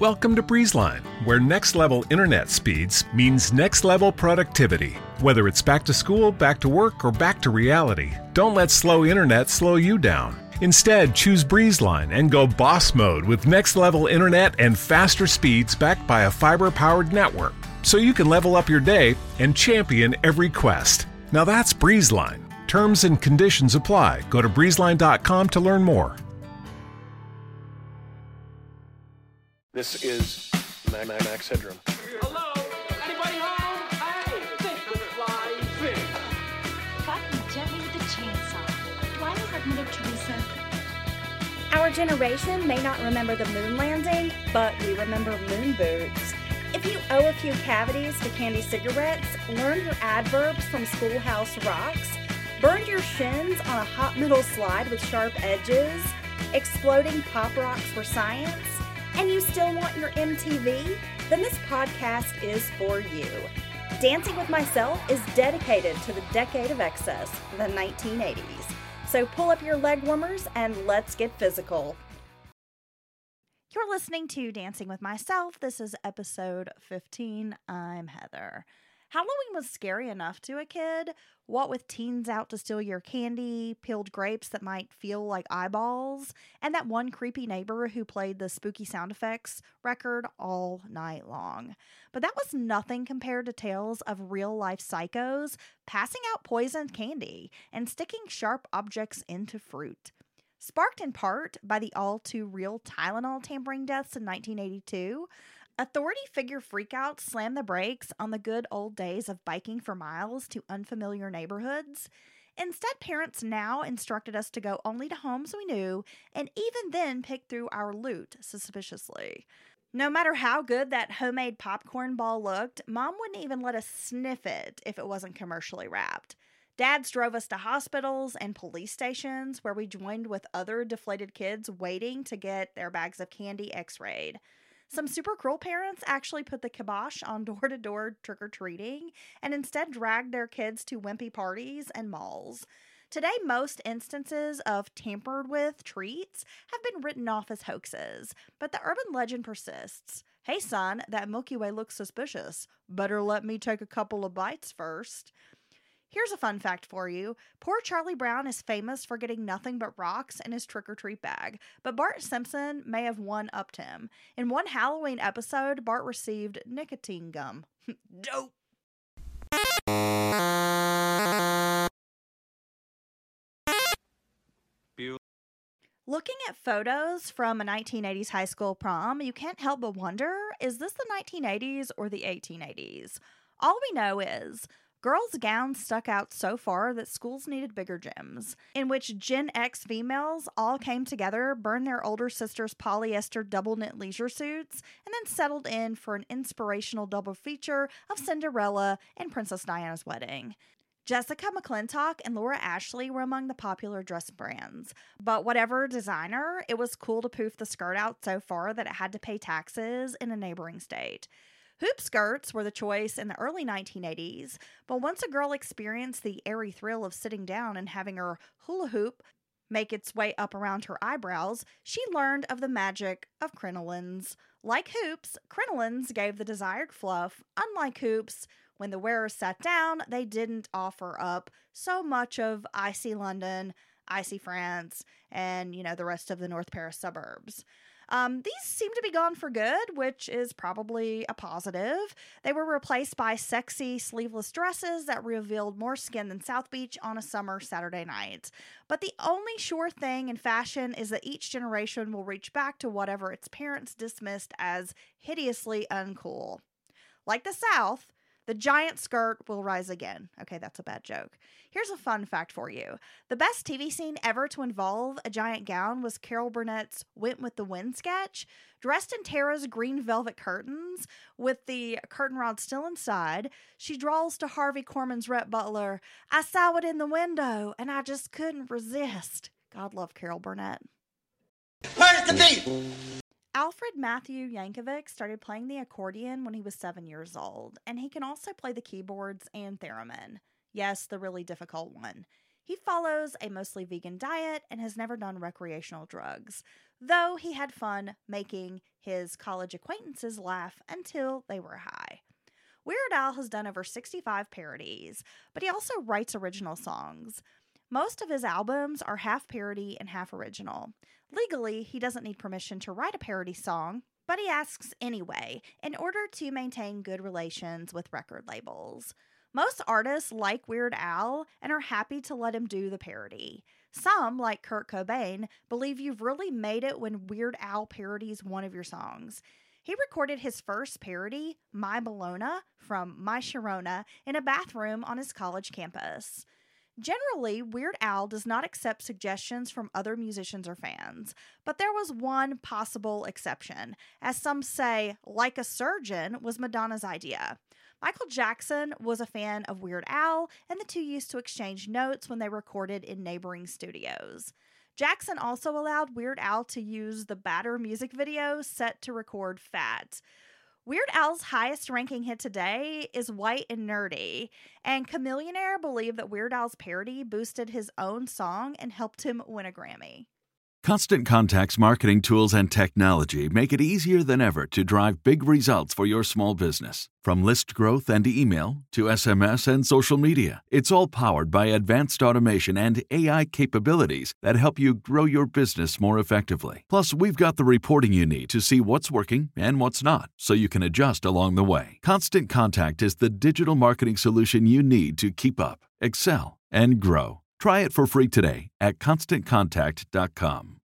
Welcome to Breezeline, where next-level internet speeds means next-level productivity. Whether it's back to school, back to work, or back to reality, don't let slow internet slow you down. Instead, choose Breezeline and go boss mode with next-level internet and faster speeds backed by a fiber-powered network, so you can level up your day and champion every quest. Now that's Breezeline. Terms and conditions apply. Go to breezeline.com to learn more. This is Max Headroom. Hello? Anybody home? Hey! Think the fly thing! Cut me gently with the chainsaw. Why was that Mother Teresa? Our generation may not remember the moon landing, but we remember moon boots. If you owe a few cavities to candy cigarettes, learn your adverbs from Schoolhouse Rocks, burn your shins on a hot metal slide with sharp edges, exploding pop rocks for science, and you still want your MTV? Then this podcast is for you. Dancing with Myself is dedicated to the decade of excess, the 1980s. So pull up your leg warmers and let's get physical. You're listening to Dancing with Myself. This is episode 15. I'm Heather. Halloween was scary enough to a kid. What with teens out to steal your candy, peeled grapes that might feel like eyeballs, and that one creepy neighbor who played the spooky sound effects record all night long. But that was nothing compared to tales of real-life psychos passing out poisoned candy and sticking sharp objects into fruit. Sparked in part by the all-too-real Tylenol tampering deaths in 1982, authority figure freakouts slammed the brakes on the good old days of biking for miles to unfamiliar neighborhoods. Instead, parents now instructed us to go only to homes we knew and even then pick through our loot suspiciously. No matter how good that homemade popcorn ball looked, Mom wouldn't even let us sniff it if it wasn't commercially wrapped. Dads drove us to hospitals and police stations where we joined with other deflated kids waiting to get their bags of candy x-rayed. Some super cruel parents actually put the kibosh on door-to-door trick-or-treating and instead dragged their kids to wimpy parties and malls. Today, most instances of tampered with treats have been written off as hoaxes, but the urban legend persists. Hey son, that Milky Way looks suspicious. Better let me take a couple of bites first. Here's a fun fact for you. Poor Charlie Brown is famous for getting nothing but rocks in his trick-or-treat bag, but Bart Simpson may have one-upped him. In one Halloween episode, Bart received nicotine gum. Dope! Looking at photos from a 1980s high school prom, you can't help but wonder, is this the 1980s or the 1880s? All we know is girls' gowns stuck out so far that schools needed bigger gyms, in which Gen X females all came together, burned their older sisters' polyester double-knit leisure suits, and then settled in for an inspirational double feature of Cinderella and Princess Diana's Wedding. Jessica McClintock and Laura Ashley were among the popular dress brands, but whatever designer, it was cool to poof the skirt out so far that it had to pay taxes in a neighboring state. Hoop skirts were the choice in the early 1980s, but once a girl experienced the airy thrill of sitting down and having her hula hoop make its way up around her eyebrows, she learned of the magic of crinolines. Like hoops, crinolines gave the desired fluff. Unlike hoops, when the wearer sat down, they didn't offer up so much of icy London, icy France, and, the rest of the North Paris suburbs. These seem to be gone for good, which is probably a positive. They were replaced by sexy, sleeveless dresses that revealed more skin than South Beach on a summer Saturday night. But the only sure thing in fashion is that each generation will reach back to whatever its parents dismissed as hideously uncool. Like the South, the giant skirt will rise again. Okay, that's a bad joke. Here's a fun fact for you. The best TV scene ever to involve a giant gown was Carol Burnett's Went with the Wind sketch. Dressed in Tara's green velvet curtains, with the curtain rod still inside, she drawls to Harvey Korman's Rhett Butler, "I saw it in the window, and I just couldn't resist." God love Carol Burnett. Where's the beef? Alfred Matthew Yankovic started playing the accordion when he was 7 years old, and he can also play the keyboards and theremin. Yes, the really difficult one. He follows a mostly vegan diet and has never done recreational drugs, though he had fun making his college acquaintances laugh until they were high. Weird Al has done over 65 parodies, but he also writes original songs. Most of his albums are half parody and half original. Legally, he doesn't need permission to write a parody song, but he asks anyway in order to maintain good relations with record labels. Most artists like Weird Al and are happy to let him do the parody. Some, like Kurt Cobain, believe you've really made it when Weird Al parodies one of your songs. He recorded his first parody, My Bologna, from My Sharona, in a bathroom on his college campus. Generally, Weird Al does not accept suggestions from other musicians or fans, but there was one possible exception. As some say, Like a Surgeon was Madonna's idea. Michael Jackson was a fan of Weird Al, and the two used to exchange notes when they recorded in neighboring studios. Jackson also allowed Weird Al to use the Batter music video set to record Fat. Weird Al's highest-ranking hit today is White and Nerdy, and Chamillionaire believed that Weird Al's parody boosted his own song and helped him win a Grammy. Constant Contact's marketing tools and technology make it easier than ever to drive big results for your small business. From list growth and email to SMS and social media, it's all powered by advanced automation and AI capabilities that help you grow your business more effectively. Plus, we've got the reporting you need to see what's working and what's not, so you can adjust along the way. Constant Contact is the digital marketing solution you need to keep up, excel, and grow. Try it for free today at ConstantContact.com.